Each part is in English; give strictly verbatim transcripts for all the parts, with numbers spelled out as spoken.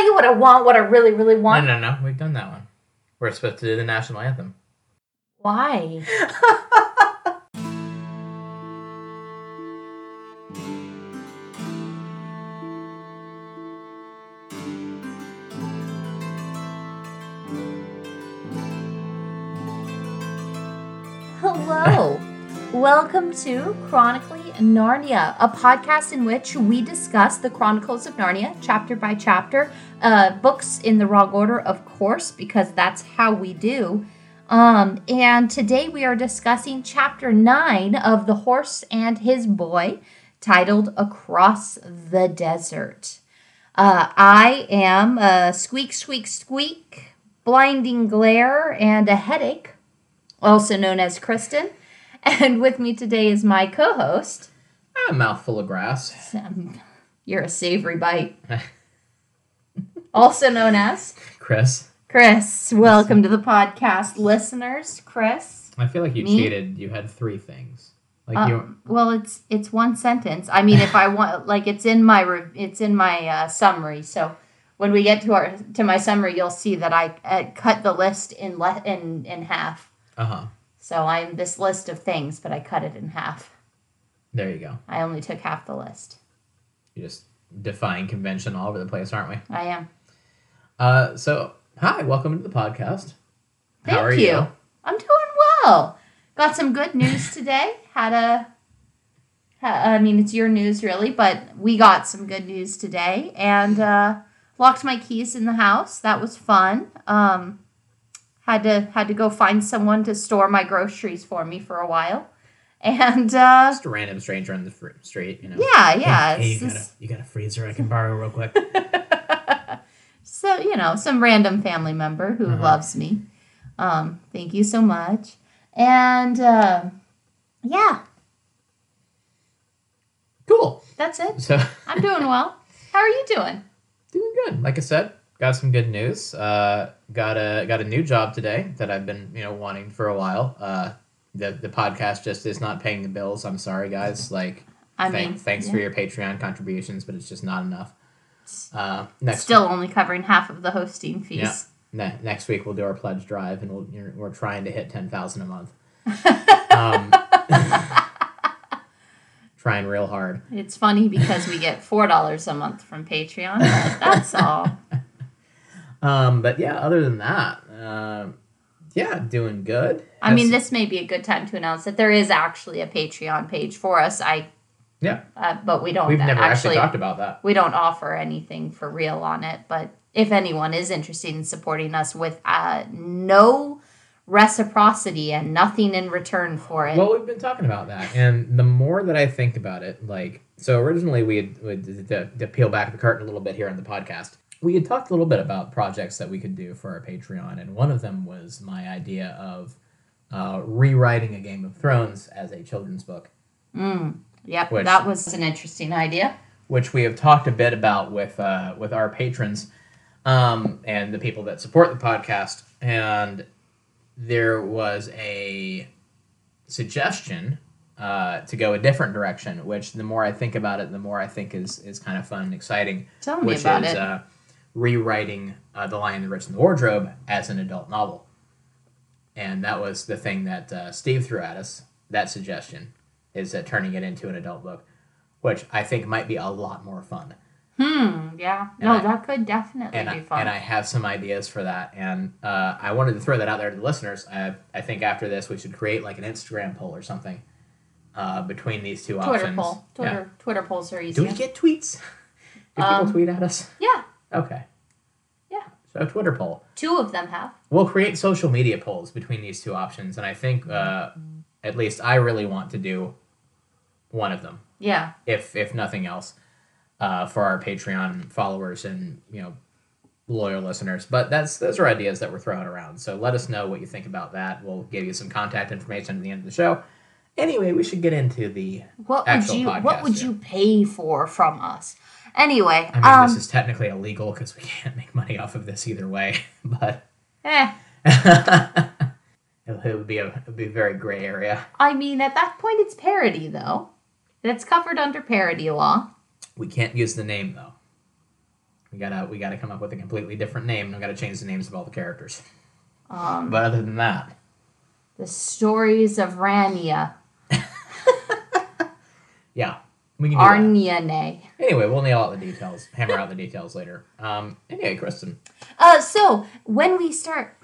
tell you what I want, what I really, really want. No, no, no. We've done that one. We're supposed to do the national anthem. Why? Hello. Welcome to Chronically Narnia, a podcast in which we discuss the Chronicles of Narnia chapter by chapter, uh, books in the wrong order, of course, because that's how we do. Um, and today we are discussing chapter nine of The Horse and His Boy, titled Across the Desert. Uh, I am a squeak, squeak, squeak, blinding glare, and a headache, also known as Kristen. And with me today is my co-host. A mouthful of grass. Um, you're a savory bite. Also known as... Chris. Chris. Welcome to the podcast, listeners. Chris. I feel like you me. cheated. You had three things. Like uh, you. Well, it's it's one sentence. I mean, if I want... Like, it's in my re- it's in my uh, summary. So when we get to our to my summary, you'll see that I uh, cut the list in le- in, in half. Uh-huh. So I'm this list of things, but I cut it in half. There you go. I only took half the list. You're just defying convention all over the place, aren't we? I am. Uh, so, hi, welcome to the podcast. Thank How are you? you? I'm doing well. Got some good news today. Had a, I mean, it's your news really, but we got some good news today. And uh, locked my keys in the house. That was fun. Um Had to had to go find someone to store my groceries for me for a while, and uh, just a random stranger on the fr- street, you know. Yeah, yeah. Hey, hey, you, got a, you got a freezer I can borrow real quick? So you know, some random family member who uh-huh. loves me. Um, thank you so much, and uh, yeah, cool. That's it. So I'm doing well. How are you doing? Doing good. Like I said. Got some good news. Uh, got a got a new job today that I've been you know wanting for a while. Uh, the the podcast just is not paying the bills. I'm sorry, guys. Like, I thank, mean, thanks yeah. for your Patreon contributions, but it's just not enough. Uh, next still week, only covering half of the hosting fees. Yeah. Ne- next week we'll do our pledge drive, and we'll, you're, we're trying to hit ten thousand a month. um, trying real hard. It's funny because we get four dollars a month from Patreon. But that's all. Um, but yeah, other than that, uh, yeah, doing good. I As, mean, this may be a good time to announce that there is actually a Patreon page for us. I yeah, uh, but we don't. We've never actually, actually talked about that. We don't offer anything for real on it. But if anyone is interested in supporting us with uh, no reciprocity and nothing in return for it, well, we've been talking about that, and the more that I think about it, like so originally we had, we had to, to peel back the curtain a little bit here on the podcast. We had talked a little bit about projects that we could do for our Patreon, and one of them was my idea of uh, rewriting A Game of Thrones as a children's book. Mm, yep, which, that was an interesting idea. Which we have talked a bit about with uh, with our patrons um, and the people that support the podcast. And there was a suggestion Uh, to go a different direction, which the more I think about it, the more I think is is kind of fun and exciting. Tell me which about is, it. Uh, rewriting uh, The Lion, the Witch, and the Wardrobe as an adult novel. And that was the thing that uh, Steve threw at us, that suggestion, is uh, turning it into an adult book, which I think might be a lot more fun. Hmm, yeah. And no, I, that could definitely be I, fun. And I have some ideas for that, and uh, I wanted to throw that out there to the listeners. I, I think after this we should create like an Instagram poll or something. Uh, between these two Twitter options. Poll. Twitter poll. Yeah. Twitter polls are easy. Do we get tweets? Do um, people tweet at us? Yeah. Okay. Yeah. So a Twitter poll. Two of them have. We'll create social media polls between these two options, and I think uh, at least I really want to do one of them. Yeah. If if nothing else, uh, for our Patreon followers and you know loyal listeners. But that's those are ideas that we're throwing around. So let us know what you think about that. We'll give you some contact information at the end of the show. Anyway, we should get into the what actual would you, podcast. What would yeah. you pay for from us? Anyway. I mean, um, this is technically illegal because we can't make money off of this either way, but... Eh. it would be a, it would be a very gray area. I mean, at that point, it's parody, though. It's covered under parody law. We can't use the name, though. We gotta we gotta come up with a completely different name, and we gotta change the names of all the characters. Um, but other than that, the stories of Narnia. Yeah, we can do Arnia-nay. That. Anyway, we'll nail out the details. Hammer out the details later. Um, anyway, Kristen. Uh, so when we start,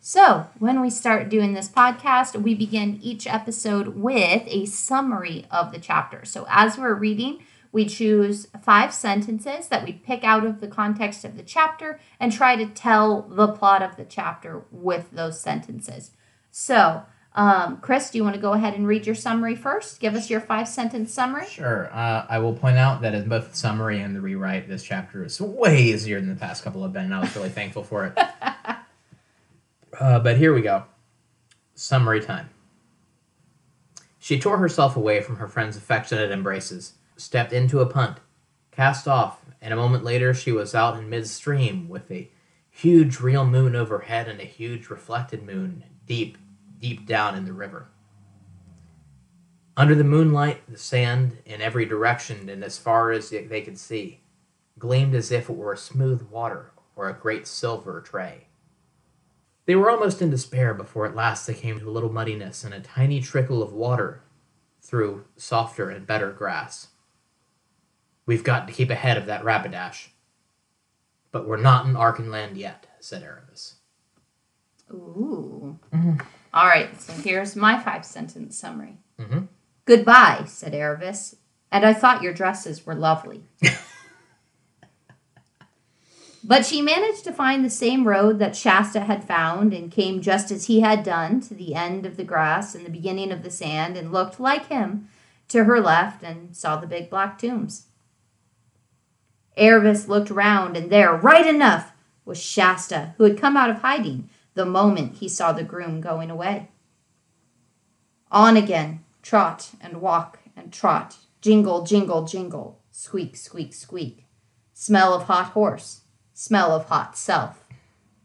so when we start doing this podcast, we begin each episode with a summary of the chapter. So as we're reading, we choose five sentences that we pick out of the context of the chapter and try to tell the plot of the chapter with those sentences. So, um, Chris, do you want to go ahead and read your summary first? Give us your five-sentence summary. Sure. Uh, I will point out that in both the summary and the rewrite, this chapter is way easier than the past couple have been, and I was really thankful for it. Uh, but here we go. Summary time. She tore herself away from her friend's affectionate embraces, stepped into a punt, cast off, and a moment later she was out in midstream with a huge real moon overhead and a huge reflected moon deep, deep down in the river. Under the moonlight, the sand in every direction and as far as they could see gleamed as if it were smooth water or a great silver tray. They were almost in despair before at last they came to a little muddiness and a tiny trickle of water through softer and better grass. We've got to keep ahead of that Rabadash. But we're not in Archenland yet, said Aravis. Ooh. Mm-hmm. All right, so here's my five-sentence summary. Mm-hmm. Goodbye, said Aravis, and I thought your dresses were lovely. But she managed to find the same road that Shasta had found and came just as he had done to the end of the grass and the beginning of the sand and looked like him to her left and saw the big black tombs. Aravis looked round, and there, right enough, was Shasta, who had come out of hiding the moment he saw the groom going away. On again, trot and walk and trot, jingle, jingle, jingle, squeak, squeak, squeak, smell of hot horse, smell of hot self,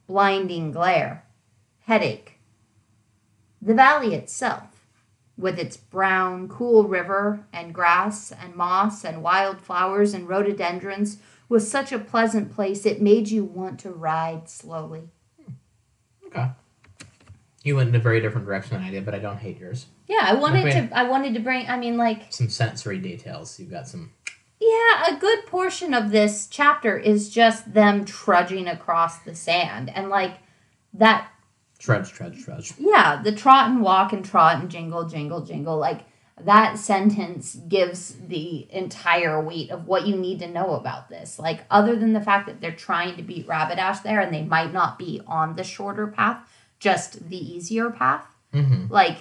blinding glare, headache. The valley itself, with its brown, cool river and grass and moss and wildflowers and rhododendrons, was such a pleasant place it made you want to ride slowly. Okay. You went in a very different direction than I did, but I don't hate yours. Yeah, I wanted I mean, to I wanted to bring, I mean, like... some sensory details. You've got some... Yeah, a good portion of this chapter is just them trudging across the sand. And, like, that... Trudge, trudge, trudge. Yeah, the trot and walk and trot and jingle, jingle, jingle. Like, that sentence gives the entire weight of what you need to know about this. Like, other than the fact that they're trying to beat Rabadash there and they might not be on the shorter path, just the easier path. Mm-hmm. Like,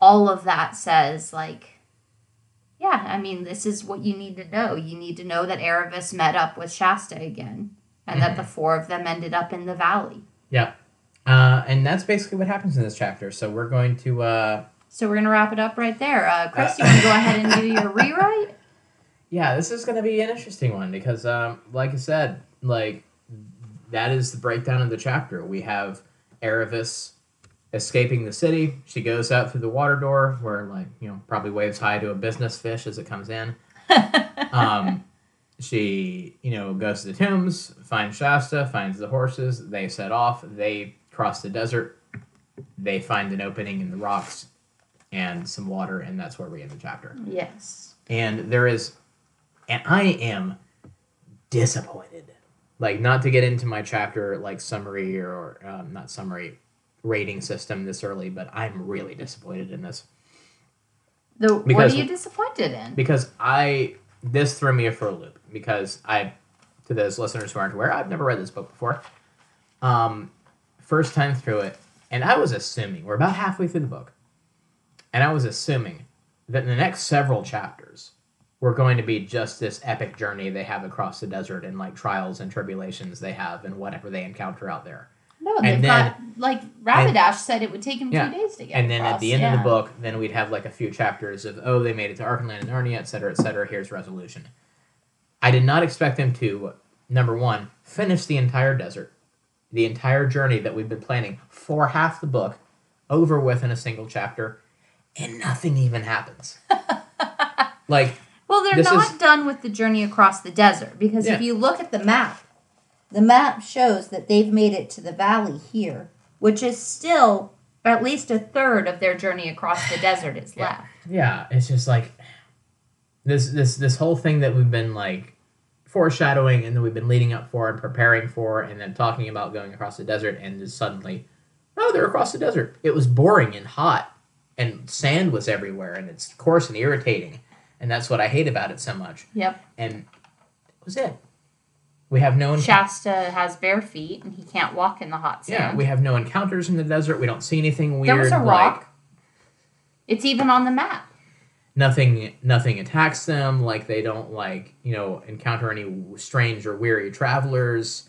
all of that says, like, yeah, I mean, this is what you need to know. You need to know that Aravis met up with Shasta again and mm-hmm. that the four of them ended up in the valley. Yeah. Uh, and that's basically what happens in this chapter. So we're going to... Uh... So we're going to wrap it up right there. Uh, Chris, uh... you want to go ahead and do your rewrite? Yeah, this is going to be an interesting one because, um, like I said, like that is the breakdown of the chapter. We have Aravis escaping the city. She goes out through the water door where, like, you know, probably waves high to a business fish as it comes in. um... She, you know, goes to the tombs, finds Shasta, finds the horses. They set off. They cross the desert. They find an opening in the rocks and some water, and that's where we end the chapter. Yes. And there is, and I am disappointed. Like, not to get into my chapter, like, summary or um, not summary rating system this early, but I'm really disappointed in this. The, because, what are you disappointed in? Because I... This threw me for a loop because I, to those listeners who aren't aware, I've never read this book before. Um, first time through it, and I was assuming, we're about halfway through the book, and I was assuming that in the next several chapters were going to be just this epic journey they have across the desert and, like, trials and tribulations they have and whatever they encounter out there. No, they've got, like, Rabadash said it would take him yeah, two days to get across. And then across. At the end yeah. of the book, then we'd have, like, a few chapters of, oh, they made it to Archenland and Narnia, et cetera, et cetera, here's resolution. I did not expect them to, number one, finish the entire desert, the entire journey that we've been planning for half the book, over with in a single chapter, and nothing even happens. like, Well, they're not is... done with the journey across the desert, because yeah. if you look at the map, The map shows that they've made it to the valley here, which is still at least a third of their journey across the desert is yeah. left. Yeah, it's just like this this this whole thing that we've been like foreshadowing and that we've been leading up for and preparing for and then talking about going across the desert, and just suddenly, oh, they're across the desert. It was boring and hot and sand was everywhere and it's coarse and irritating. And that's what I hate about it so much. Yep. And that was it. We have no... Enc- Shasta has bare feet, and he can't walk in the hot sand. Yeah, we have no encounters in the desert. We don't see anything weird. There was a rock. Like, it's even on the map. Nothing Nothing attacks them. Like, they don't, like, you know, encounter any strange or weary travelers.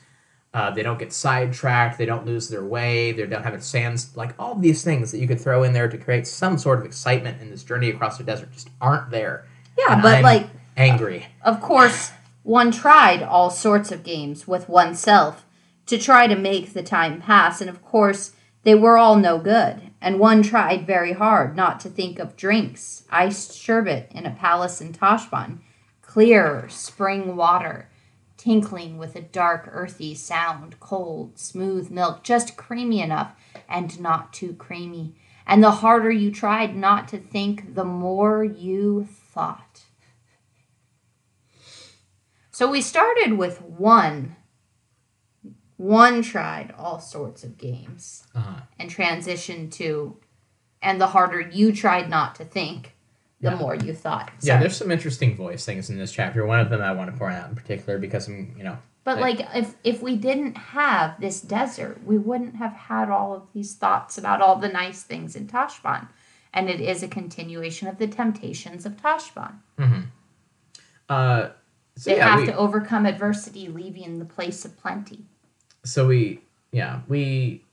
Uh, they don't get sidetracked. They don't lose their way. They don't have a sand... Like, all these things that you could throw in there to create some sort of excitement in this journey across the desert just aren't there. Yeah, and but, I'm like... angry. Of course... One tried all sorts of games with oneself to try to make the time pass, and of course, they were all no good, and one tried very hard not to think of drinks, iced sherbet in a palace in Tashban, clear spring water, tinkling with a dark, earthy sound, cold, smooth milk, just creamy enough and not too creamy, and the harder you tried not to think, the more you thought. So we started with one. One tried all sorts of games uh-huh. and transitioned to, and the harder you tried not to think, the yeah. more you thought. Sorry. Yeah, there's some interesting voice things in this chapter. One of them I want to point out in particular because I'm, you know. But I, like, if if we didn't have this desert, we wouldn't have had all of these thoughts about all the nice things in Tashban. And it is a continuation of the temptations of Tashban. Mm-hmm. Uh. So they yeah, have we, to overcome adversity, leaving the place of plenty. So we, yeah, we...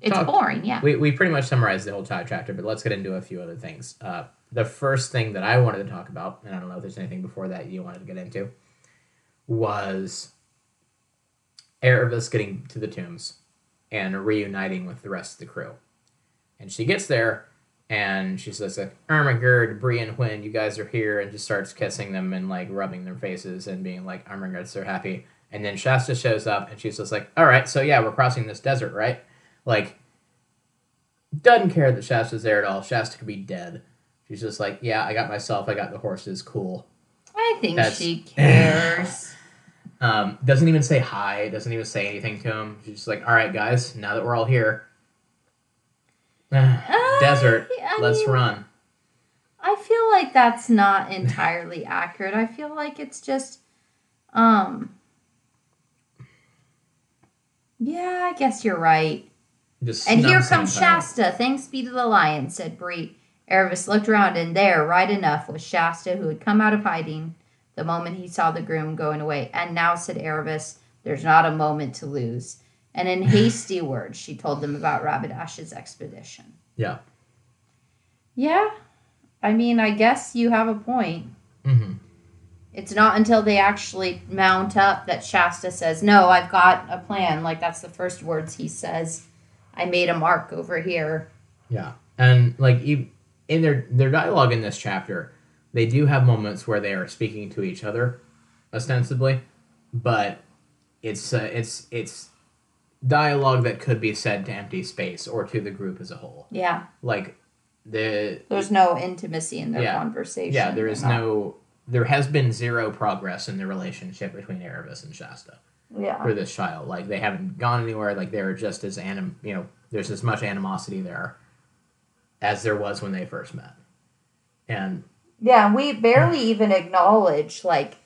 It's talked, boring, yeah. We we pretty much summarized the whole chapter, but let's get into a few other things. Uh, the first thing that I wanted to talk about, and I don't know if there's anything before that you wanted to get into, was Aravis getting to the tombs and reuniting with the rest of the crew. And she gets there... And she says, like, Ermagerd, Bree, and Hwin, you guys are here, and just starts kissing them and, like, rubbing their faces and being like, Ermagerd's so happy. And then Shasta shows up, and she's just like, all right, so, yeah, we're crossing this desert, right? Like, doesn't care that Shasta's there at all. Shasta could be dead. She's just like, yeah, I got myself, I got the horses, cool. I think That's... she cares. um, doesn't even say hi, doesn't even say anything to him. She's just like, all right, guys, now that we're all here, desert, I, I let's mean, run. I feel like that's not entirely accurate. I feel like it's just, um, yeah, I guess you're right. Just and here comes Shasta. Thanks be to the lion, said Bree. Aravis looked around, and there, right enough, was Shasta, who had come out of hiding the moment he saw the groom going away. And now, said Aravis, there's not a moment to lose. And in hasty words, she told them about Rabadash's expedition. Yeah. Yeah. I mean, I guess you have a point. Mm-hmm. It's not until they actually mount up that Shasta says, no, I've got a plan. Like, that's the first words he says. I made a mark over here. Yeah. And, like, in their, their dialogue in this chapter, they do have moments where they are speaking to each other, ostensibly. But it's uh, it's it's... dialogue that could be said to empty space or to the group as a whole. Yeah. Like, the... There's no intimacy in their yeah, conversation. Yeah, there is no... There has been zero progress in the relationship between Aravis and Shasta. Yeah. For this child. Like, they haven't gone anywhere. Like, they're just as anim... You know, there's as much animosity there as there was when they first met. And... Yeah, we barely even acknowledge, like...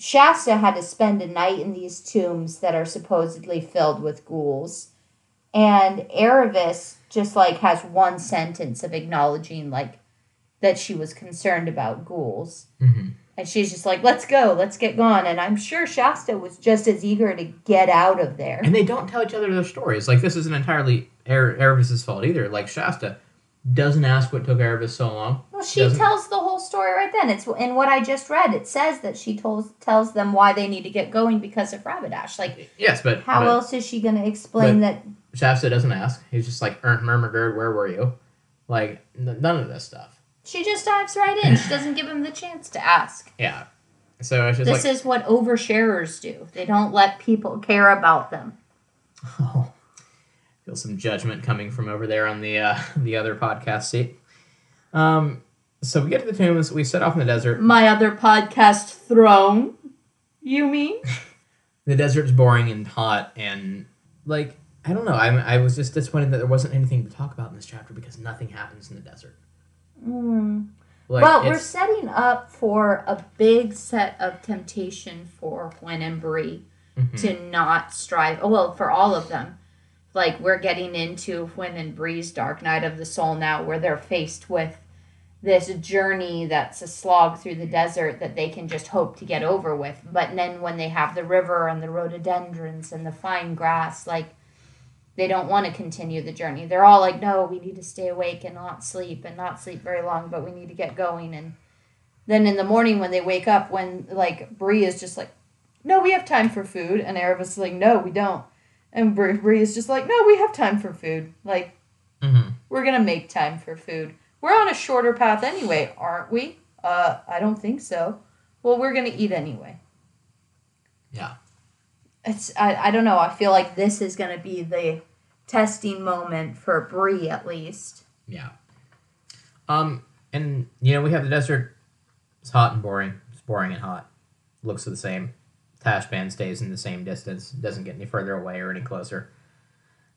Shasta had to spend a night in these tombs that are supposedly filled with ghouls. And Aravis just, like, has one sentence of acknowledging, like, that she was concerned about ghouls. Mm-hmm. And she's just like, let's go, let's get gone. And I'm sure Shasta was just as eager to get out of there. And they don't tell each other their stories. Like, this isn't entirely Aravis's fault either. Like, Shasta doesn't ask what took Aravis so long. Well, she doesn't... tells the whole story right then. It's in what I just read. It says that she tells tells them why they need to get going because of Rabadash. Like, yes, but how but, else is she going to explain that? Shasta doesn't ask. He's just like, Ermagerd, where were you? Like, n- none of this stuff. She just dives right in. She doesn't give him the chance to ask. Yeah, So it's just this like, is what oversharers do. They don't let people care about them. Oh, I feel some judgment coming from over there on the uh, the other podcast seat. Um, so we get to the tombs. We set off in the desert. My other podcast throne. You mean? The desert's boring and hot and like I don't know. I I was just disappointed that there wasn't anything to talk about in this chapter because nothing happens in the desert. Mm. Like, well, we're setting up for a big set of temptation for Hwin and Bree mm-hmm. to not strive. Well, for all of them. Like, we're getting into Hwin and Bree's dark night of the soul now where they're faced with this journey that's a slog through the desert that they can just hope to get over with. But then when they have the river and the rhododendrons and the fine grass, like, they don't want to continue the journey. They're all like, no, we need to stay awake and not sleep and not sleep very long, but we need to get going. And then in the morning when they wake up, when, like, Bree is just like, no, we have time for food. And Aravis is like, no, we don't. And Bree is just like, no, we have time for food. Like, mm-hmm. we're going to make time for food. We're on a shorter path anyway, aren't we? Uh, I don't think so. Well, we're going to eat anyway. Yeah. It's I, I don't know. I feel like this is going to be the testing moment for Bree, at least. Yeah. Um, and, you know, we have the desert. It's hot and boring. It's boring and hot. Looks the same. Tashban stays in the same distance. Doesn't get any further away or any closer.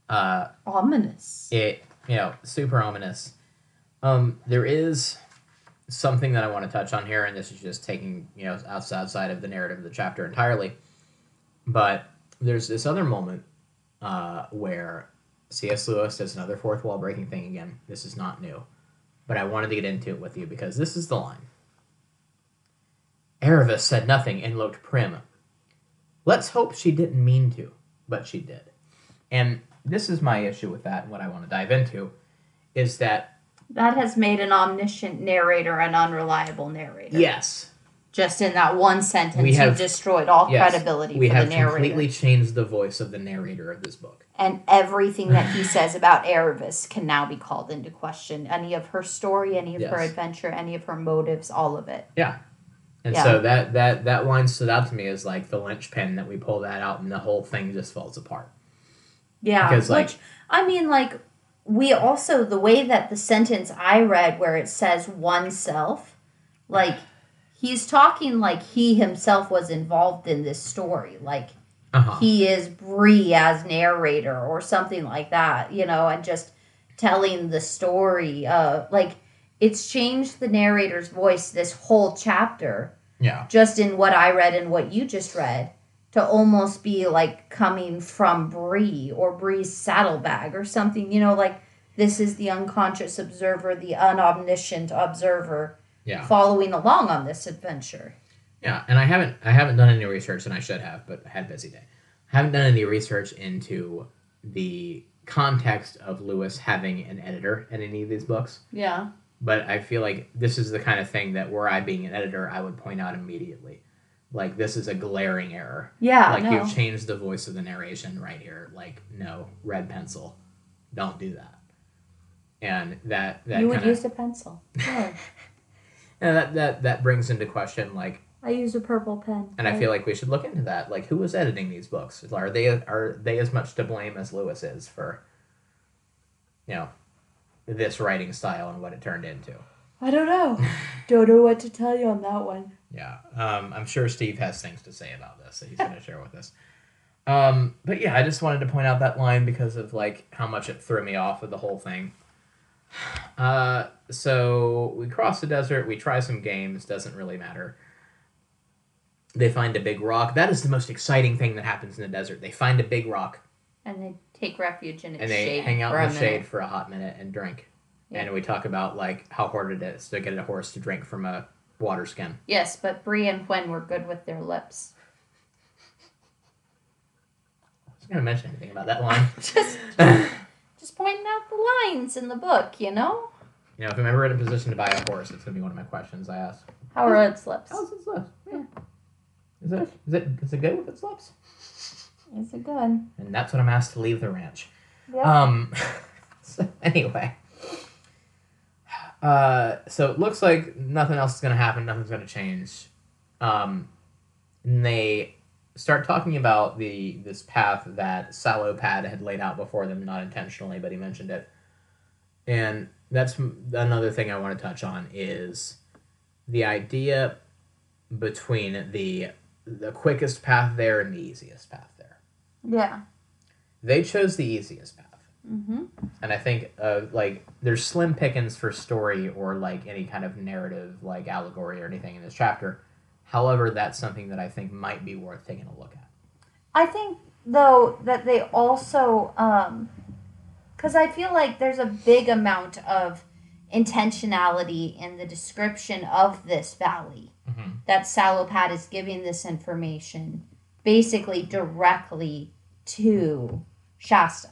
Uh, ominous. It, you know, super ominous. Um, there is something that I want to touch on here, and this is just taking, you know, outside of the narrative of the chapter entirely. But there's this other moment uh, where C S. Lewis does another fourth wall breaking thing again. This is not new. But I wanted to get into it with you because this is the line. Aravis said nothing and looked prim. Let's hope she didn't mean to, but she did. And this is my issue with that, and what I want to dive into is that... That has made an omniscient narrator an unreliable narrator. Yes. Just in that one sentence, we have, you destroyed all yes, credibility for the narrator. We have completely changed the voice of the narrator of this book. And everything that he says about Aravis can now be called into question. Any of her story, any of yes. her adventure, any of her motives, all of it. Yeah. And yeah. so that, that, that line stood out to me as like the linchpin that we pull that out and the whole thing just falls apart. Yeah. Because like, which, I mean, like, we also, the way that the sentence I read where it says oneself, like... He's talking like he himself was involved in this story. Like, uh-huh. he is Bree as narrator or something like that, you know, and just telling the story. Uh, like, it's changed the narrator's voice this whole chapter. Yeah. Just in what I read and what you just read to almost be, like, coming from Bree or Bree's saddlebag or something. You know, like, this is the unconscious observer, the unomniscient observer. Yeah. Following along on this adventure. Yeah, and I haven't I haven't done any research, and I should have, but I had a busy day. I haven't done any research into the context of Lewis having an editor in any of these books. Yeah. But I feel like this is the kind of thing that were I being an editor, I would point out immediately. Like, this is a glaring error. Yeah, Like, no. You've changed the voice of the narration right here. Like, no, red pencil. Don't do that. And that... that you would kinda... use a pencil. Yeah. And that, that, that brings into question, like... I use a purple pen. And I feel like we should look into that. Like, who was editing these books? Are they are they as much to blame as Lewis is for, you know, this writing style and what it turned into? I don't know. Don't know what to tell you on that one. Yeah. Um, I'm sure Steve has things to say about this that he's going to share with us. Um, but, yeah, I just wanted to point out that line because of, like, how much it threw me off of the whole thing. Uh, so we cross the desert, we try some games, doesn't really matter. They find a big rock. That is the most exciting thing that happens in the desert. They find a big rock. And they take refuge in its shade. And they shade hang out in the minute. shade for a hot minute and drink. Yeah. And we talk about, like, how hard it is to get a horse to drink from a water skin. Yes, but Bree and Hwin were good with their lips. I wasn't going to mention anything about that line. Just... Just pointing out the lines in the book, you know? You know, if I'm ever in a position to buy a horse, it's going to be one of my questions I ask. How are its lips? How's its lips? Yeah. Is it, is it, is it good with its lips? Is it good? And that's when I'm asked to leave the ranch. Yep. Um, so anyway. Uh, so it looks like nothing else is going to happen. Nothing's going to change. Um, and they start talking about the this path that Sallowpad had laid out before them, not intentionally, but he mentioned it. And that's another thing I want to touch on is the idea between the the quickest path there and the easiest path there. Yeah. They chose the easiest path. Mm-hmm. And I think, uh, like, there's slim pickings for story or, like, any kind of narrative, like, allegory or anything in this chapter. However, that's something that I think might be worth taking a look at. I think, though, that they also, um, because I feel like there's a big amount of intentionality in the description of this valley mm-hmm. that Sallowpad is giving this information basically directly to Shasta.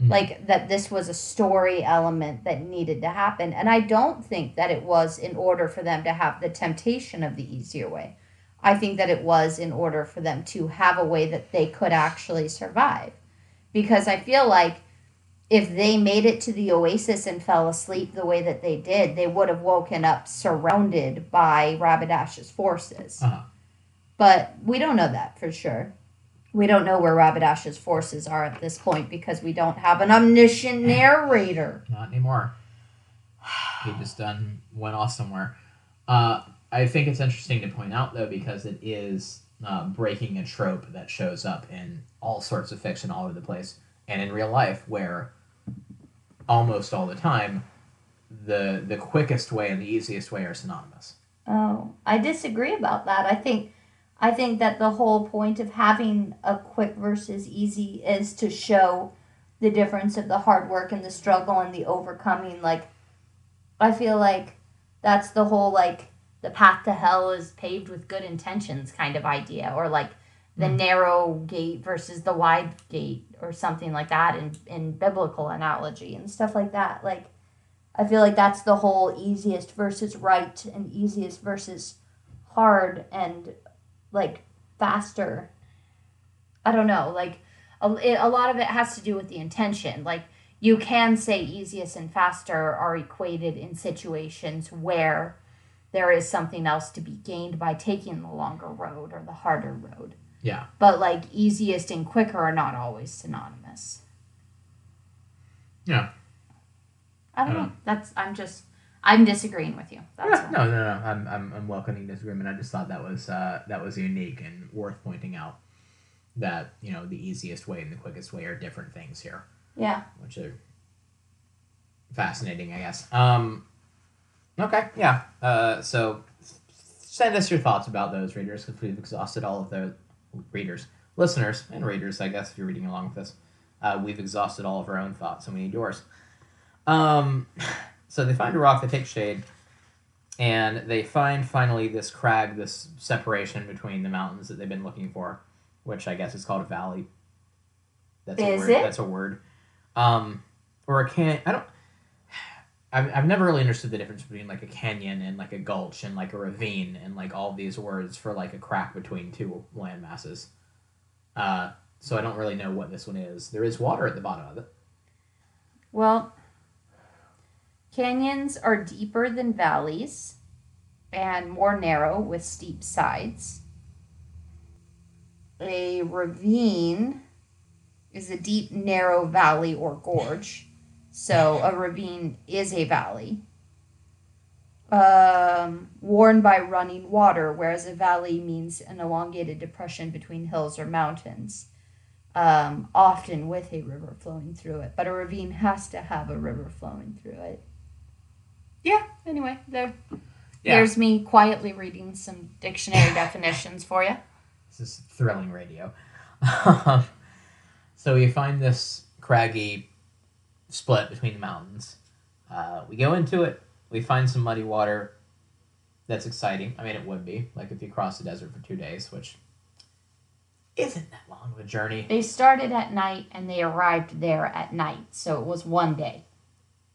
Mm-hmm. Like, that this was a story element that needed to happen. And I don't think that it was in order for them to have the temptation of the easier way. I think that it was in order for them to have a way that they could actually survive. Because I feel like if they made it to the oasis and fell asleep the way that they did, they would have woken up surrounded by Rabadash's forces. Uh-huh. But we don't know that for sure. We don't know where Rabadash's forces are at this point because we don't have an omniscient narrator. Not anymore. He just done went off somewhere. Uh, I think it's interesting to point out, though, because it is uh, breaking a trope that shows up in all sorts of fiction all over the place and in real life where almost all the time the, the quickest way and the easiest way are synonymous. Oh, I disagree about that. I think... I think that the whole point of having a quick versus easy is to show the difference of the hard work and the struggle and the overcoming. Like, I feel like that's the whole, like, the path to hell is paved with good intentions kind of idea. Or, like, the mm-hmm. narrow gate versus the wide gate or something like that in, in biblical analogy and stuff like that. Like, I feel like that's the whole easiest versus right and easiest versus hard and... like, faster. I don't know. Like, a, it, a lot of it has to do with the intention. Like, you can say easiest and faster are equated in situations where there is something else to be gained by taking the longer road or the harder road. Yeah. But, like, easiest and quicker are not always synonymous. Yeah. I don't, I don't know. know. That's, I'm just... I'm disagreeing with you. That's yeah, no, no, no. I'm, I'm, I'm welcoming disagreement. I just thought that was, uh, that was unique and worth pointing out that, you know, the easiest way and the quickest way are different things here. Yeah. Which are fascinating, I guess. Um, okay. Yeah. Uh, so send us your thoughts about those, readers, because we've exhausted all of those readers, listeners and readers, I guess, if you're reading along with us. Uh, we've exhausted all of our own thoughts and we need yours. Um, So they find a rock, they take shade, and they find finally this crag, this separation between the mountains that they've been looking for, which I guess is called a valley. That's is a word. It? That's a word. Um, or a can. I don't. I've I've never really understood the difference between like a canyon and like a gulch and like a ravine and like all these words for like a crack between two land masses. Uh, so I don't really know what this one is. There is water at the bottom of it. Well. Canyons are deeper than valleys and more narrow with steep sides. A ravine is a deep, narrow valley or gorge. So a ravine is a valley. Um, worn by running water, whereas a valley means an elongated depression between hills or mountains, um, often with a river flowing through it. But a ravine has to have a river flowing through it. Yeah, anyway, there, yeah. There's me quietly reading some dictionary definitions for you. This is thrilling radio. So we find this craggy split between the mountains. Uh, we go into it. We find some muddy water. That's exciting. I mean, it would be, like if you cross the desert for two days, which isn't that long of a journey. They started at night, and they arrived there at night, so it was one day.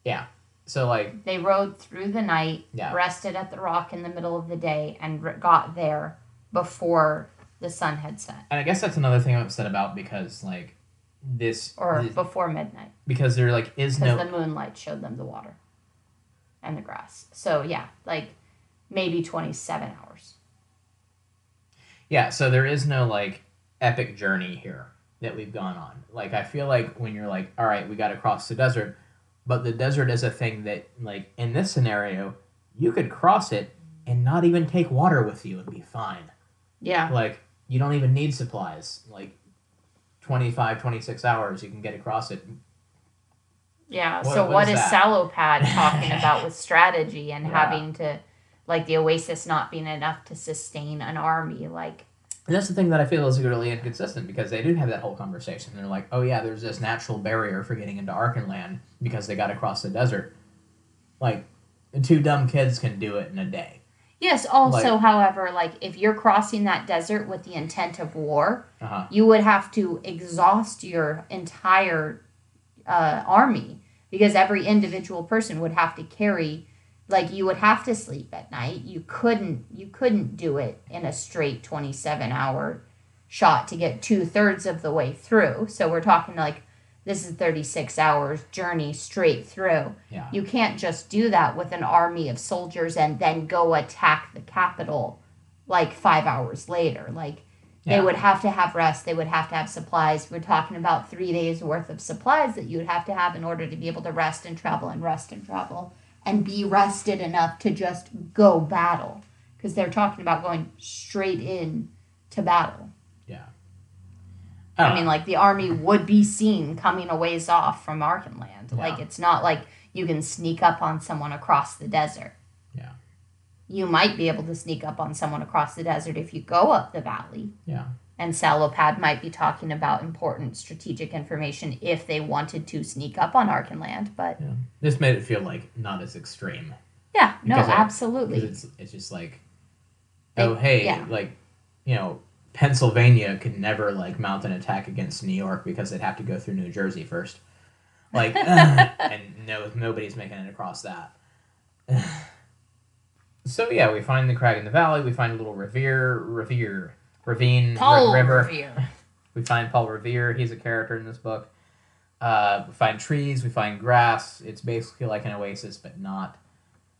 Yeah. So, like... They rode through the night, yeah. rested at the rock in the middle of the day, and re- got there before the sun had set. And I guess that's another thing I'm upset about, because, like, this... Or this, before midnight. Because there, like, is because no... Because the moonlight showed them the water and the grass. So, yeah, like, maybe twenty-seven hours. Yeah, so there is no, like, epic journey here that we've gone on. Like, I feel like when you're like, all right, we got to cross the desert, but the desert is a thing that, like, in this scenario, you could cross it and not even take water with you and be fine. Yeah. Like, you don't even need supplies. Like, twenty-five, twenty-six hours, you can get across it. Yeah, what, so what, what is, is Sallowpad talking about with strategy and yeah. having to, like, the oasis not being enough to sustain an army, like... And that's the thing that I feel is really inconsistent, because they did have that whole conversation. They're like, oh yeah, there's this natural barrier for getting into Archenland because they got across the desert. Like, two dumb kids can do it in a day. Yes, also, like, however, like, if you're crossing that desert with the intent of war, uh-huh. you would have to exhaust your entire uh, army, because every individual person would have to carry... Like, you would have to sleep at night. You couldn't you couldn't do it in a straight twenty-seven hour shot to get two-thirds of the way through. So we're talking, like, this is thirty-six hours journey straight through. Yeah. You can't just do that with an army of soldiers and then go attack the capital, like, five hours later. Like, yeah. they would have to have rest. They would have to have supplies. We're talking about three days' worth of supplies that you would have to have in order to be able to rest and travel and rest and travel. And be rested enough to just go battle. Because they're talking about going straight in to battle. Yeah. I, I mean, like, the army would be seen coming a ways off from Archenland. Yeah. Like, it's not like you can sneak up on someone across the desert. Yeah. You might be able to sneak up on someone across the desert if you go up the valley. Yeah. And Sallowpad might be talking about important strategic information if they wanted to sneak up on Archenland, but... Yeah. This made it feel, like, not as extreme. Yeah, because no, it, absolutely. It's, it's just like, oh, it, hey, yeah. like, you know, Pennsylvania could never, like, mount an attack against New York because they'd have to go through New Jersey first. Like, and no, nobody's making it across that. So, yeah, we find the crag in the valley. We find a little revere, revere... Ravine, Paul River. Revere. We find Paul Revere. He's a character in this book. Uh, we find trees. We find grass. It's basically like an oasis, but not.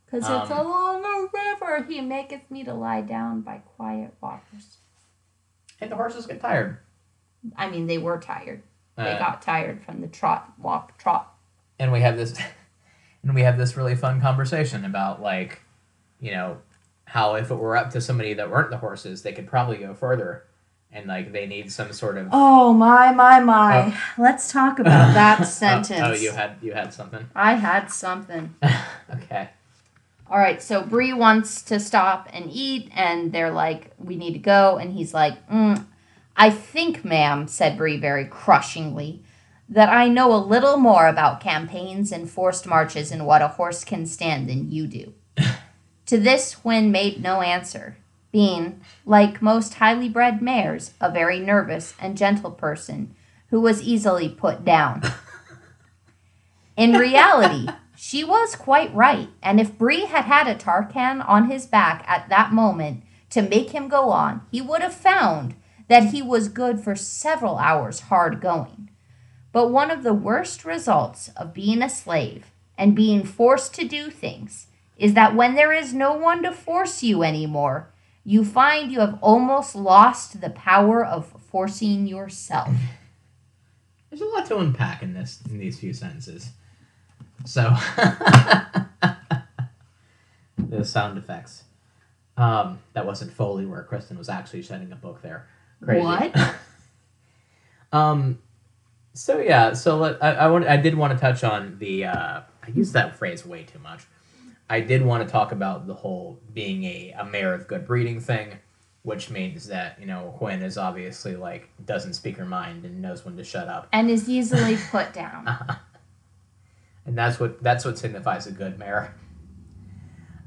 Because um, it's along a river. He maketh me to lie down by quiet waters. And the horses get tired. I mean, they were tired. They uh, got tired from the trot, walk, trot. And we have this, and we have this really fun conversation about, like, you know, how if it were up to somebody that weren't the horses, they could probably go further. And, like, they need some sort of... Oh, my, my, my. Oh. Let's talk about that sentence. Oh, oh, you had you had something? I had something. Okay. All right, so Bree wants to stop and eat, and they're like, we need to go. And he's like, mm, I think, ma'am, said Bree very crushingly, that I know a little more about campaigns and forced marches and what a horse can stand than you do. To this Hwin made no answer, being, like most highly bred mares, a very nervous and gentle person who was easily put down. In reality, she was quite right, and if Bree had had a Tarkan on his back at that moment to make him go on, he would have found that he was good for several hours hard going. But one of the worst results of being a slave and being forced to do things is that when there is no one to force you anymore, you find you have almost lost the power of forcing yourself. There's a lot to unpack in this in these few sentences. So, the sound effects. Um, that wasn't Foley where Kristen was actually shutting a book there. Crazy. What? um. So yeah. So let, I I, want, I did want to touch on the. Uh, I used that phrase way too much. I did want to talk about the whole being a, a mare of good breeding thing, which means that, you know, Hwin is obviously, like, doesn't speak her mind and knows when to shut up. And is easily put down. Uh-huh. And that's what that's what signifies a good mare.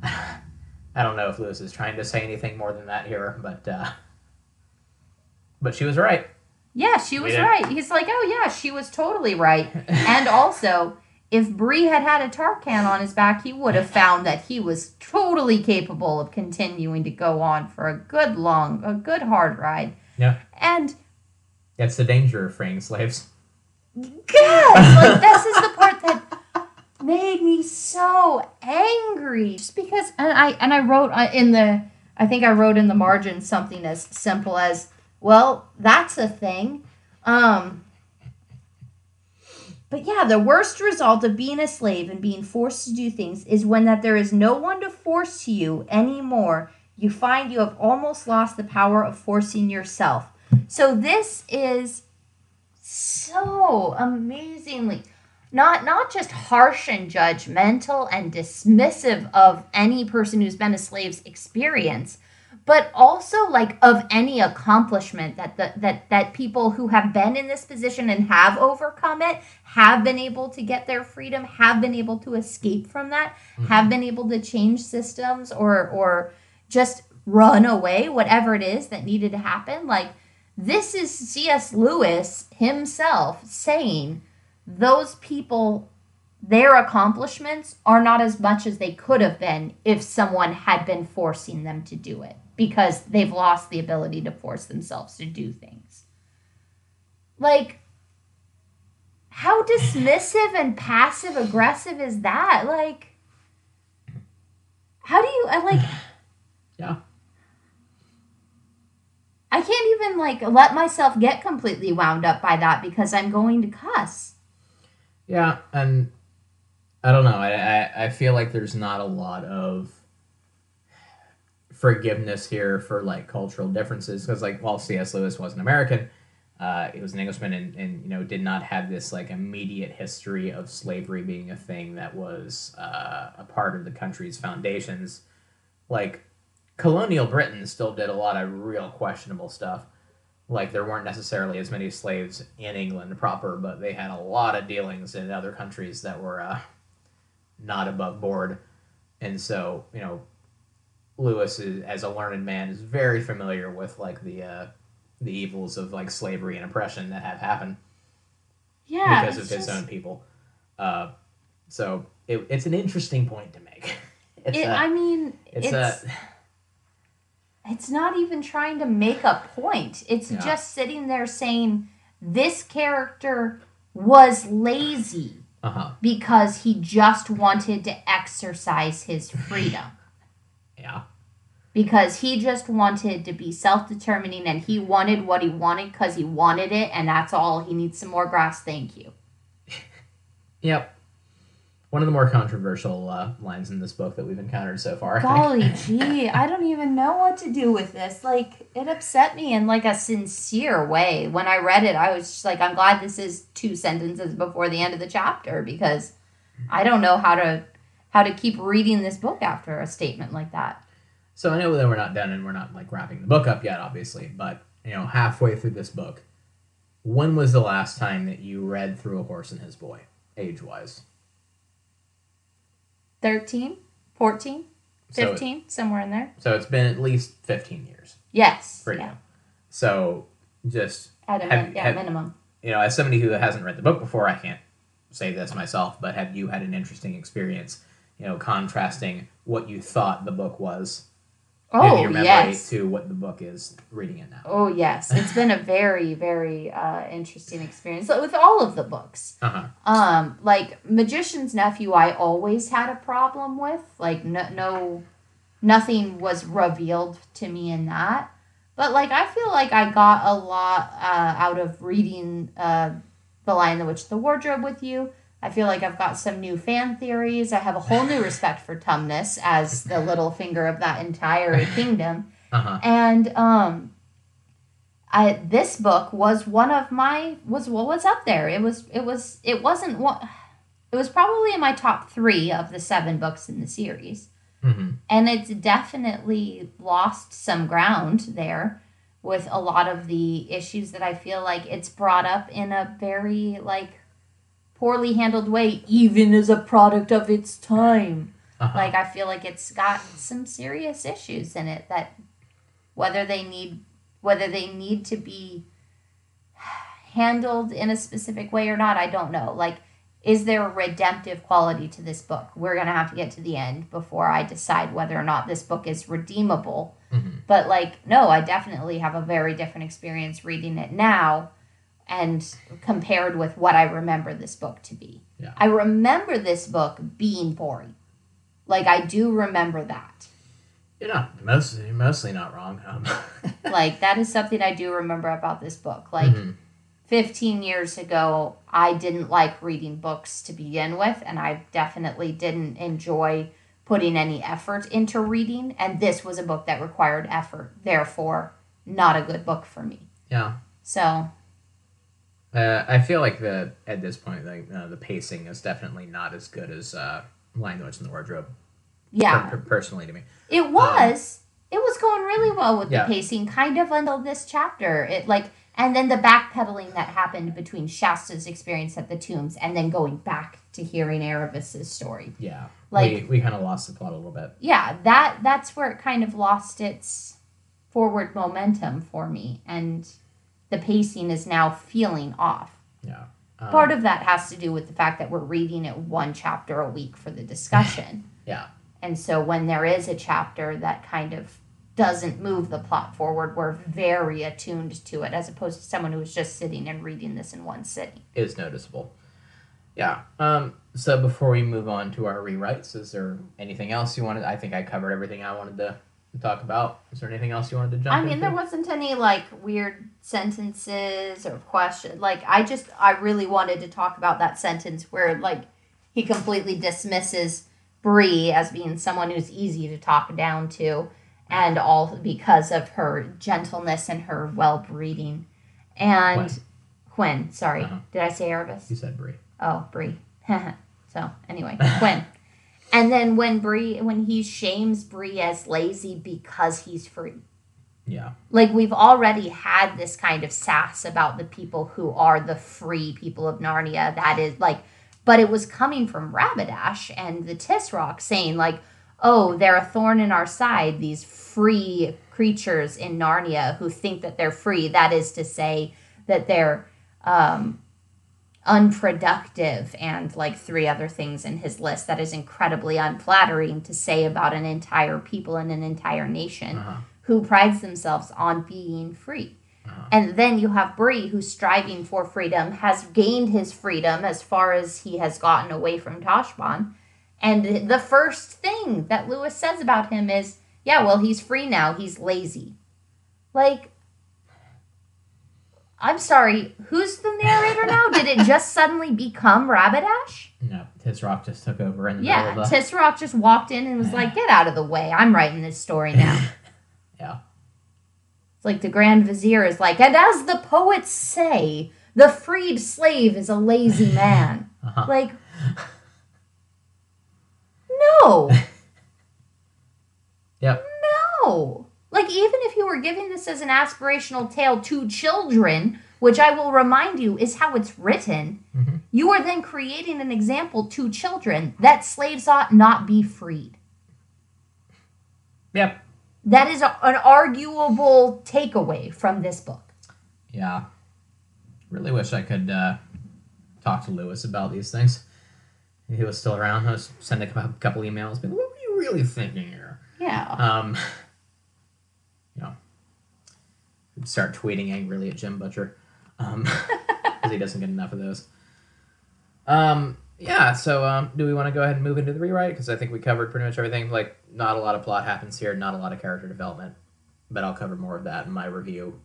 I don't know if Lewis is trying to say anything more than that here, but uh, but she was right. Yeah, she was right. He's like, oh, yeah, she was totally right. And also... If Bree had had a Tarkan on his back, he would have found that he was totally capable of continuing to go on for a good long, a good hard ride. Yeah. And... That's the danger of freeing slaves. Yes! Like, this is the part that made me so angry. Just because... And I and I wrote in the... I think I wrote in the margin something as simple as, well, that's a thing. Um, but yeah, the worst result of being a slave and being forced to do things is when that there is no one to force you anymore, you find you have almost lost the power of forcing yourself. So this is so amazingly not not just harsh and judgmental and dismissive of any person who's been a slave's experience, but also like of any accomplishment that the, that that people who have been in this position and have overcome it, have been able to get their freedom, have been able to escape from that, mm-hmm. have been able to change systems or or just run away, whatever it is that needed to happen. Like, this is C S Lewis himself saying those people, their accomplishments are not as much as they could have been if someone had been forcing them to do it, because they've lost the ability to force themselves to do things. Like, how dismissive and passive aggressive is that? Like, how do you, like... Yeah. I can't even, like, let myself get completely wound up by that because I'm going to cuss. Yeah, and I don't know. I, I feel like there's not a lot of forgiveness here for, like, cultural differences. Because, like, while C S Lewis was an American, uh, he was an Englishman and, and, you know, did not have this, like, immediate history of slavery being a thing that was uh, a part of the country's foundations. Like, colonial Britain still did a lot of real questionable stuff. Like, there weren't necessarily as many slaves in England proper, but they had a lot of dealings in other countries that were uh, not above board. And so, you know, Lewis, is, as a learned man, is very familiar with, like, the uh, the evils of, like, slavery and oppression that have happened. Yeah. Because of his just... own people. Uh, so, it, it's an interesting point to make. It's it, a, I mean, it's... it's... A, It's not even trying to make a point. It's yeah. just sitting there saying this character was lazy uh-huh. because he just wanted to exercise his freedom. Yeah. Because he just wanted to be self-determining and he wanted what he wanted because he wanted it, and that's all. He needs some more grass. Thank you. Yep. One of the more controversial uh, lines in this book that we've encountered so far. Golly gee, I don't even know what to do with this. Like, it upset me in, like, a sincere way. When I read it, I was just like, I'm glad this is two sentences before the end of the chapter, because I don't know how to how to keep reading this book after a statement like that. So I know that we're not done and we're not, like, wrapping the book up yet, obviously, but, you know, halfway through this book, when was the last time that you read through A Horse and His Boy, age-wise? thirteen, fourteen, fifteen, so it, somewhere in there. So it's been at least fifteen years. Yes. For you. Yeah. So just... At a have, min- yeah, have, minimum. You know, as somebody who hasn't read the book before, I can't say this myself, but have you had an interesting experience, you know, contrasting what you thought the book was oh, in your memory yes. to what the book is reading it now? Oh, yes. It's been a very, very uh, interesting experience with all of the books. Uh-huh. Um, like, Magician's Nephew, I always had a problem with. Like, no, no, nothing was revealed to me in that. But, like, I feel like I got a lot uh, out of reading uh, The Lion, the Witch, the Wardrobe with you. I feel like I've got some new fan theories. I have a whole new respect for Tumnus as the little finger of that entire kingdom. Uh-huh. And um, I this book was one of my was what was up there. It was it was it wasn't one. It was probably in my top three of the seven books in the series, mm-hmm. and it's definitely lost some ground there with a lot of the issues that I feel like it's brought up in a very like. poorly handled way, even as a product of its time. Uh-huh. Like, I feel like it's got some serious issues in it that whether they need whether they need to be handled in a specific way or not, I don't know. Like, is there a redemptive quality to this book? We're going to have to get to the end before I decide whether or not this book is redeemable. Mm-hmm. But, like, no, I definitely have a very different experience reading it now and compared with what I remember this book to be. Yeah. I remember this book being boring. Like, I do remember that. You're not mostly, you're mostly not wrong. Um. Like, that is something I do remember about this book. Like, mm-hmm. fifteen years ago, I didn't like reading books to begin with, and I definitely didn't enjoy putting any effort into reading, and this was a book that required effort, therefore not a good book for me. Yeah. So... Uh, I feel like the at this point, like uh, the pacing is definitely not as good as uh, Lion, the Witch, and the Wardrobe. Yeah, per- per- personally to me, it was um, it was going really well with yeah. the pacing, kind of until this chapter. It like and then the backpedaling that happened between Shasta's experience at the tombs and then going back to hearing Aravis's story. Yeah, like we, we kind of lost the plot a little bit. Yeah, that that's where it kind of lost its forward momentum for me and. The pacing is now feeling off. Yeah. Um, Part of that has to do with the fact that we're reading it one chapter a week for the discussion. Yeah. And so when there is a chapter that kind of doesn't move the plot forward, we're very attuned to it as opposed to someone who was just sitting and reading this in one sitting. It is noticeable. Yeah. Um, so before we move on to our rewrites, is there anything else you wanted? I think I covered everything I wanted to talk about. Is there anything else you wanted to jump I mean, into? There wasn't any, like, weird sentences or questions. Like, I just, I really wanted to talk about that sentence where, like, he completely dismisses Bree as being someone who's easy to talk down to, and all because of her gentleness and her well-breeding. And Hwin, sorry. Uh-huh. Did I say Aravis? You said Bree. Oh, Bree. So, anyway, Hwin. And then when Bree, when he shames Bree as lazy because he's free. Yeah. Like, we've already had this kind of sass about the people who are the free people of Narnia. That is, like, but it was coming from Rabadash and the Tisrock saying, like, oh, they're a thorn in our side, these free creatures in Narnia who think that they're free. That is to say that they're... Um, unproductive and like three other things in his list that is incredibly unflattering to say about an entire people and an entire nation uh-huh. who prides themselves on being free. Uh-huh. And then you have Bree, who's striving for freedom, has gained his freedom as far as he has gotten away from Tashban. And the first thing that Lewis says about him is, yeah, well, he's free now. He's lazy. Like, I'm sorry, who's the narrator now? Did it just suddenly become Rabadash? No, Tisrock just took over in the yeah, middle of the... Yeah, Tisrock just walked in and was like, get out of the way. I'm writing this story now. Yeah. It's like the Grand Vizier is like, and as the poets say, the freed slave is a lazy man. Uh-huh. Like, no. Yep. No. Like, even if you were giving this as an aspirational tale to children, which I will remind you is how it's written, mm-hmm. you are then creating an example to children that slaves ought not be freed. Yep. That is a, an arguable takeaway from this book. Yeah. Really wish I could uh, talk to Lewis about these things. If he was still around, I would send a couple emails. But what were you really thinking here? Yeah. Um... You know, start tweeting angrily at Jim Butcher um, because he doesn't get enough of those. Um, yeah, so um, do we want to go ahead and move into the rewrite? Because I think we covered pretty much everything. Like, not a lot of plot happens here, not a lot of character development, but I'll cover more of that in my review.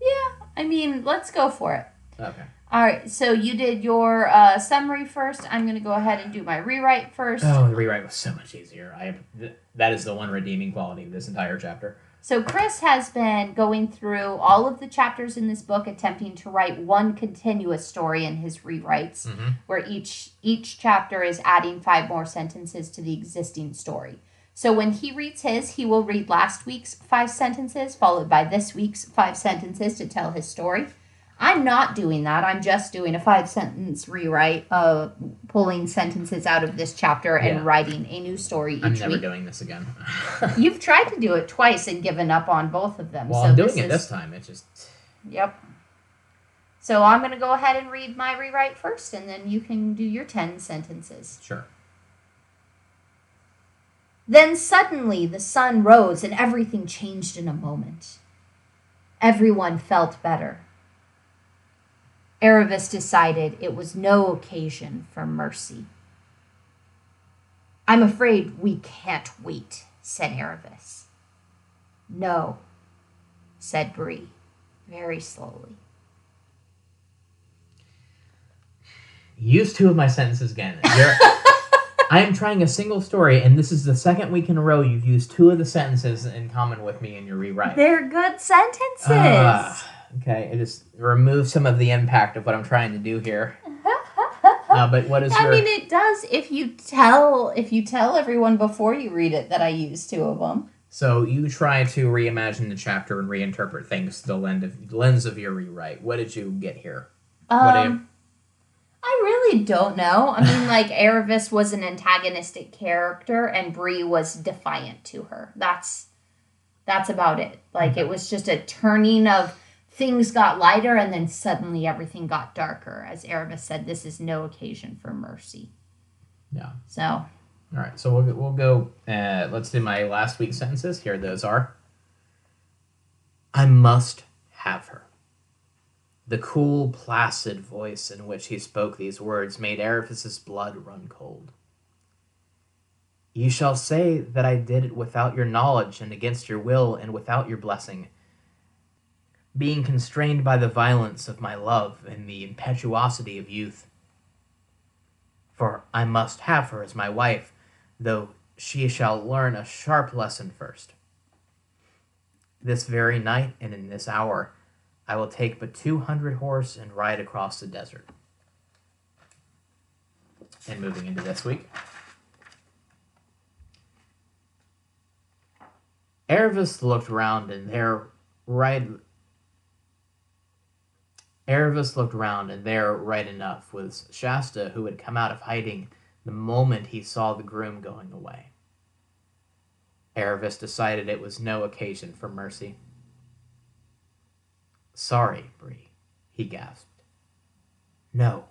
Yeah, I mean, let's go for it. Okay. All right, so you did your uh, summary first. I'm going to go ahead and do my rewrite first. Oh, the rewrite was so much easier. I have, th- that is the one redeeming quality of this entire chapter. So Chris has been going through all of the chapters in this book, attempting to write one continuous story in his rewrites, mm-hmm. where each each chapter is adding five more sentences to the existing story. So when he reads his, he will read last week's five sentences, followed by this week's five sentences to tell his story. I'm not doing that. I'm just doing a five-sentence rewrite of pulling sentences out of this chapter and yeah. writing a new story each week. I'm never week. doing this again. You've tried to do it twice and given up on both of them. Well, so I'm doing this it is... this time. It just... Yep. So I'm going to go ahead and read my rewrite first, and then you can do your ten sentences. Sure. Then suddenly the sun rose and everything changed in a moment. Everyone felt better. Aravis decided it was no occasion for mercy. I'm afraid we can't wait, said Aravis. No, said Bree, very slowly. Use two of my sentences again. I am trying a single story, and this is the second week in a row you've used two of the sentences in common with me in your rewrite. They're good sentences. Uh, okay, it just removes some of the impact of what I'm trying to do here. Uh, but what is I your... mean, it does if you tell if you tell everyone before you read it that I used two of them. So you try to reimagine the chapter and reinterpret things through the lens of, lens of your rewrite. What did you get here? Um, what did you... I really don't know. I mean, like, Aravis was an antagonistic character, and Bree was defiant to her. That's that's about it. Like, mm-hmm. It was just a turning of things got lighter, and then suddenly everything got darker. As Aravis said, this is no occasion for mercy. Yeah. So. All right. So we'll, we'll go. Uh, let's do my last week's sentences. Here those are. I must have her. The cool, placid voice in which he spoke these words made Aravis's blood run cold. You shall say that I did it without your knowledge and against your will and without your blessing, being constrained by the violence of my love and the impetuosity of youth. For I must have her as my wife, though she shall learn a sharp lesson first. This very night and in this hour, I will take but two hundred horse and ride across the desert. And moving into this week. Aravis looked round and there right Aravis looked round and there right enough was Shasta, who had come out of hiding the moment he saw the groom going away. Aravis decided it was no occasion for mercy. Sorry, Bree, he gasped. No,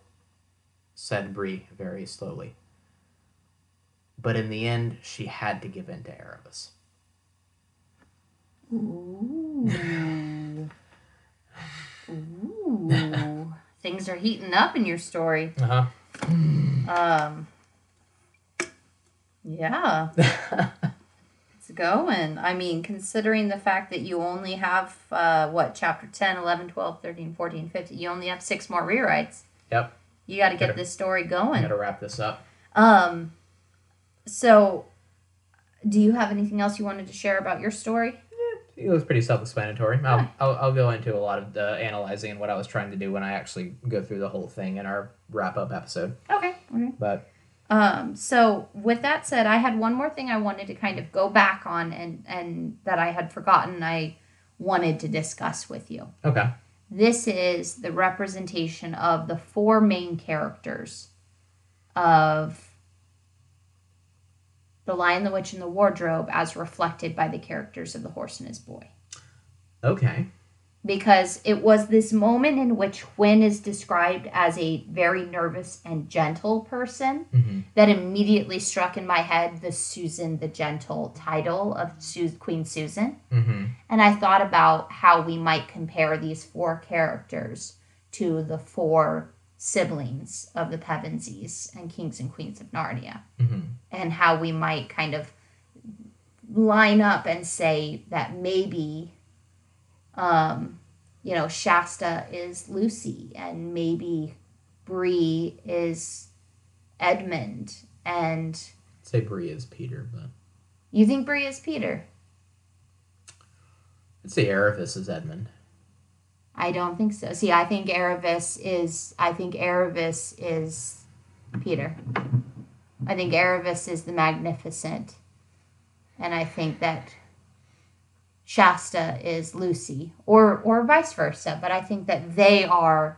said Bree very slowly. But in the end, she had to give in to Aravis. Ooh. Ooh. Things are heating up in your story. Uh-huh. Um. Yeah. Going. I mean, considering the fact that you only have, uh, what, chapter ten, eleven, twelve, thirteen, fourteen, fifteen, you only have six more rewrites. Yep. You got to get this story going. Got to wrap this up. Um. So, do you have anything else you wanted to share about your story? Yeah, it was pretty self-explanatory. I'll, yeah. I'll, I'll go into a lot of the analyzing and what I was trying to do when I actually go through the whole thing in our wrap-up episode. Okay. Okay. But... Um, so with that said, I had one more thing I wanted to kind of go back on and, and that I had forgotten I wanted to discuss with you. Okay. This is the representation of the four main characters of The Lion, the Witch, and the Wardrobe as reflected by the characters of The Horse and His Boy. Okay. Because it was this moment in which Hwin is described as a very nervous and gentle person mm-hmm. that immediately struck in my head the Susan the Gentle title of Su- Queen Susan. Mm-hmm. And I thought about how we might compare these four characters to the four siblings of the Pevensies and Kings and Queens of Narnia. Mm-hmm. And how we might kind of line up and say that maybe... Um, you know, Shasta is Lucy, and maybe Bree is Edmund, and... I'd say Bree is Peter, but... You think Bree is Peter? I'd say Aravis is Edmund. I don't think so. See, I think Aravis is... I think Aravis is Peter. I think Aravis is the Magnificent, and I think that... Shasta is Lucy, or or vice versa, but I think that they are,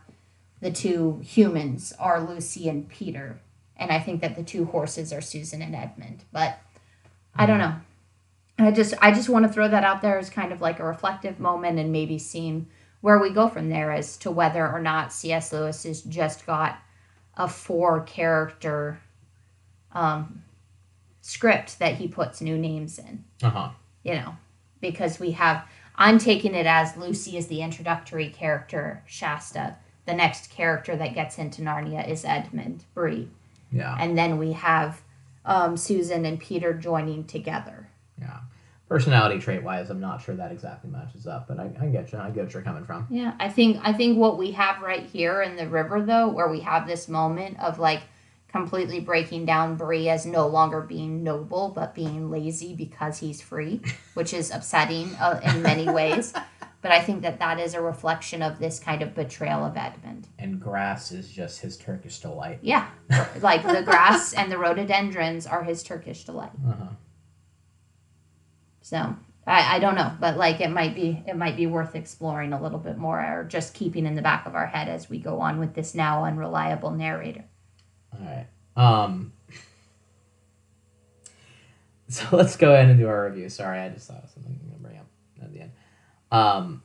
the two humans are Lucy and Peter, and I think that the two horses are Susan and Edmund, but I don't know. I just I just want to throw that out there as kind of like a reflective moment and maybe seeing where we go from there as to whether or not C S. Lewis has just got a four-character um, script that he puts new names in. Uh-huh. You know. Because we have, I'm taking it as Lucy is the introductory character, Shasta. The next character that gets into Narnia is Edmund, Bree. Yeah. And then we have um, Susan and Peter joining together. Yeah. personality trait wise, I'm not sure that exactly matches up, but I, I get you. I get what you're coming from. Yeah, I think I think what we have right here in the river, though, where we have this moment of like completely breaking down Bree as no longer being noble, but being lazy because he's free, which is upsetting uh, in many ways. But I think that that is a reflection of this kind of betrayal of Edmund. And grass is just his Turkish delight. Yeah. Like the grass and the rhododendrons are his Turkish delight. Uh-huh. So I, I don't know, but like it might be it might be worth exploring a little bit more, or just keeping in the back of our head as we go on with this now unreliable narrator. All right. Um, so let's go ahead and do our review. Sorry, I just thought of something I'm going to bring up at the end. Um,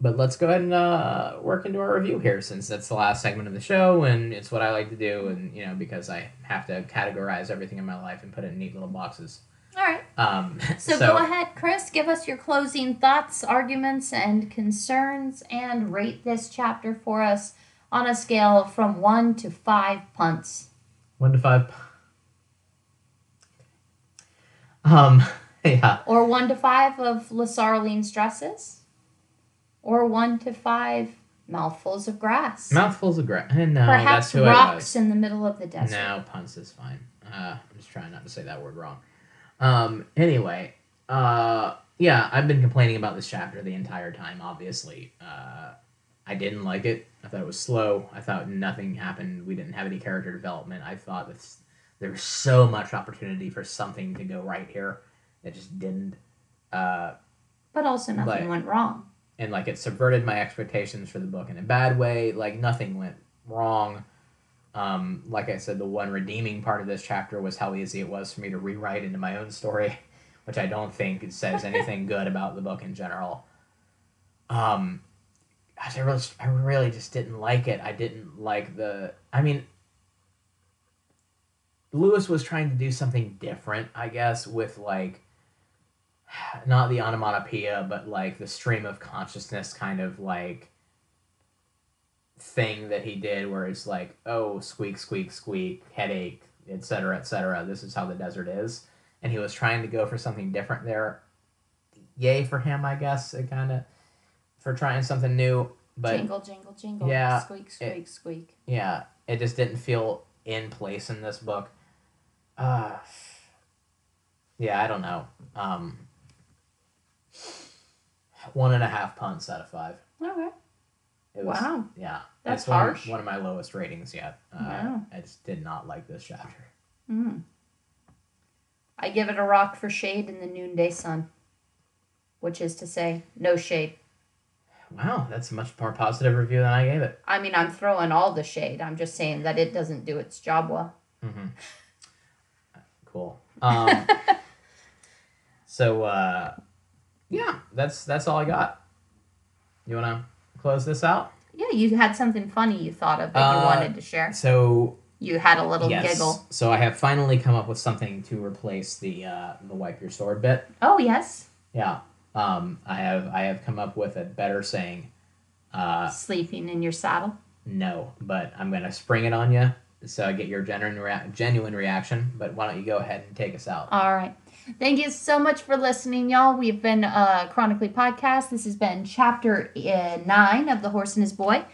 but let's go ahead and uh, work into our review here, since that's the last segment of the show, and it's what I like to do, and you know, because I have to categorize everything in my life and put it in neat little boxes. All right. Um, so, so go ahead, Chris. Give us your closing thoughts, arguments, and concerns, and rate this chapter for us on a scale from one to five punts. One to five. Um. Yeah. Or one to five of Lasarline's dresses, or one to five mouthfuls of grass. Mouthfuls of grass. No, perhaps that's who rocks I in the middle of the desert. No, punts is fine. Uh, I'm just trying not to say that word wrong. Um. Anyway. Uh. Yeah. I've been complaining about this chapter the entire time. Obviously. Uh. I didn't like it. I thought it was slow. I thought nothing happened. We didn't have any character development. I thought that there was so much opportunity for something to go right here. It just didn't. Uh, but also nothing but, went wrong. And, like, it subverted my expectations for the book in a bad way. Like, nothing went wrong. Um, like I said, the one redeeming part of this chapter was how easy it was for me to rewrite into my own story, which I don't think it says anything good about the book in general. Um... I really, I really just didn't like it. I didn't like the... I mean, Lewis was trying to do something different, I guess, with, like, not the onomatopoeia, but, like, the stream of consciousness kind of, like, thing that he did, where it's like, oh, squeak, squeak, squeak, headache, et cetera, et cetera. This is how the desert is. And he was trying to go for something different there. Yay for him, I guess, it kind of... for trying something new, but jingle, jingle, jingle, yeah, squeak, squeak, it, squeak. Yeah, it just didn't feel in place in this book. Uh, yeah, I don't know. Um, one and a half punts out of five. Okay. It was, wow. Yeah, that's, that's harsh. One of, one of my lowest ratings yet. Uh, wow. I just did not like this chapter. Mm. I give it a rock for shade in the noonday sun, which is to say, no shade. Wow, that's a much more positive review than I gave it. I mean, I'm throwing all the shade. I'm just saying that it doesn't do its job well. Mm-hmm. Cool. Um, so, uh, yeah, that's that's all I got. You want to close this out? Yeah, you had something funny you thought of that uh, you wanted to share. So you had a little yes. giggle. So I have finally come up with something to replace the uh, the wipe your sword bit. Oh, yes. Yeah. Um, I have I have come up with a better saying. Uh, Sleeping in your saddle? No, but I'm going to spring it on you so I get your genuine, rea- genuine reaction. But why don't you go ahead and take us out? All right. Thank you so much for listening, y'all. We've been uh, Chronically Podcast. This has been Chapter uh, nine of The Horse and His Boy.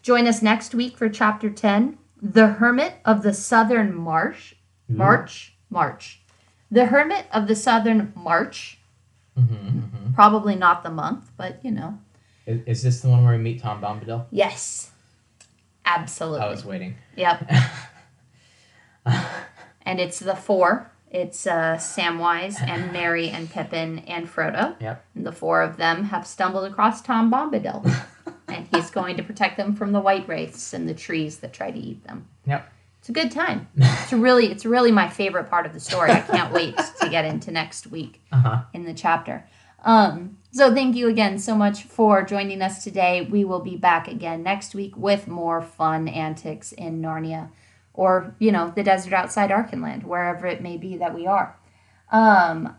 Join us next week for Chapter ten, The Hermit of the Southern Marsh. Mm-hmm. March? March. The Hermit of the Southern March. Mm-hmm, mm-hmm. Probably not the month, but you know. Is, is this the one where we meet Tom Bombadil? Yes, absolutely. I was waiting. Yep. And it's the four. It's uh, Samwise and Merry and Pippin and Frodo. Yep. And the four of them have stumbled across Tom Bombadil, and he's going to protect them from the white wraiths and the trees that try to eat them. Yep. It's a good time. It's really, it's really my favorite part of the story. I can't wait to get into next week uh-huh. in the chapter. Um, so thank you again so much for joining us today. We will be back again next week with more fun antics in Narnia, or, you know, the desert outside Archenland, wherever it may be that we are. Um,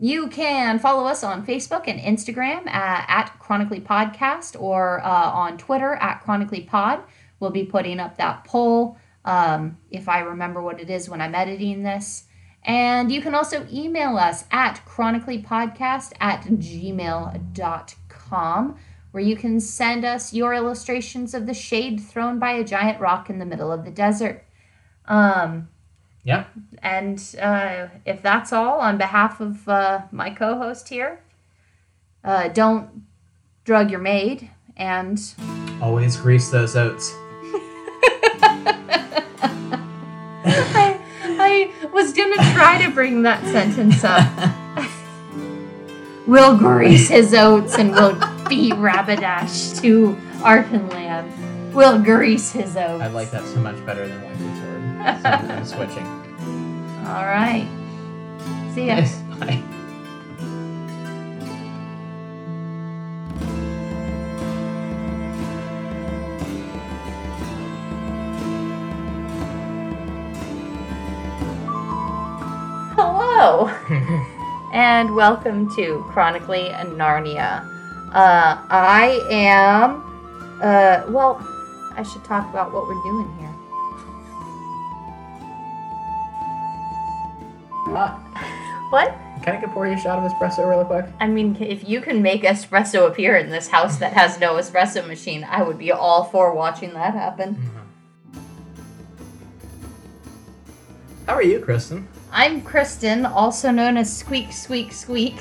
you can follow us on Facebook and Instagram at, at Chronically Podcast, or uh, on Twitter at Chronically Pod. We'll be putting up that poll. Um, if I remember what it is when I'm editing this. And you can also email us at chronically podcast at gmail dot com, where you can send us your illustrations of the shade thrown by a giant rock in the middle of the desert. Um, yeah. And uh, if that's all, on behalf of uh, my co-host here, uh, don't drug your maid, and always grease those oats. I, I was going to try to bring that sentence up. We'll grease his oats and we'll beat Rabadash to Archenland. We'll grease his oats. I like that so much better than Wife and Sword. So I'm switching. All right. See ya. Yes, bye. Hello, and welcome to Chronically Narnia. Uh, I am, uh, well, I should talk about what we're doing here. Uh, what? Can I get pour you a shot of espresso really quick? I mean, if you can make espresso appear in this house that has no espresso machine, I would be all for watching that happen. Mm-hmm. How are you, Kristen? I'm Kristen, also known as Squeak, Squeak, Squeak,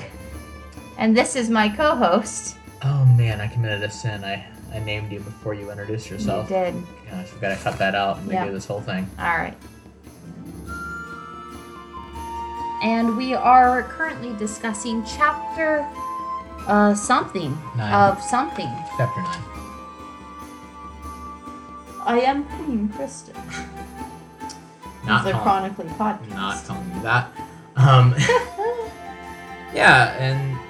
and this is my co-host. Oh man, I committed a sin. I, I named you before you introduced yourself. You did. Gosh, we've got to cut that out and redo yep. this whole thing. All right. And we are currently discussing chapter uh, something nine. of something. Chapter nine. I am Queen Kristen. Not the Chronically Podcast. Not calling me that. Um, yeah, and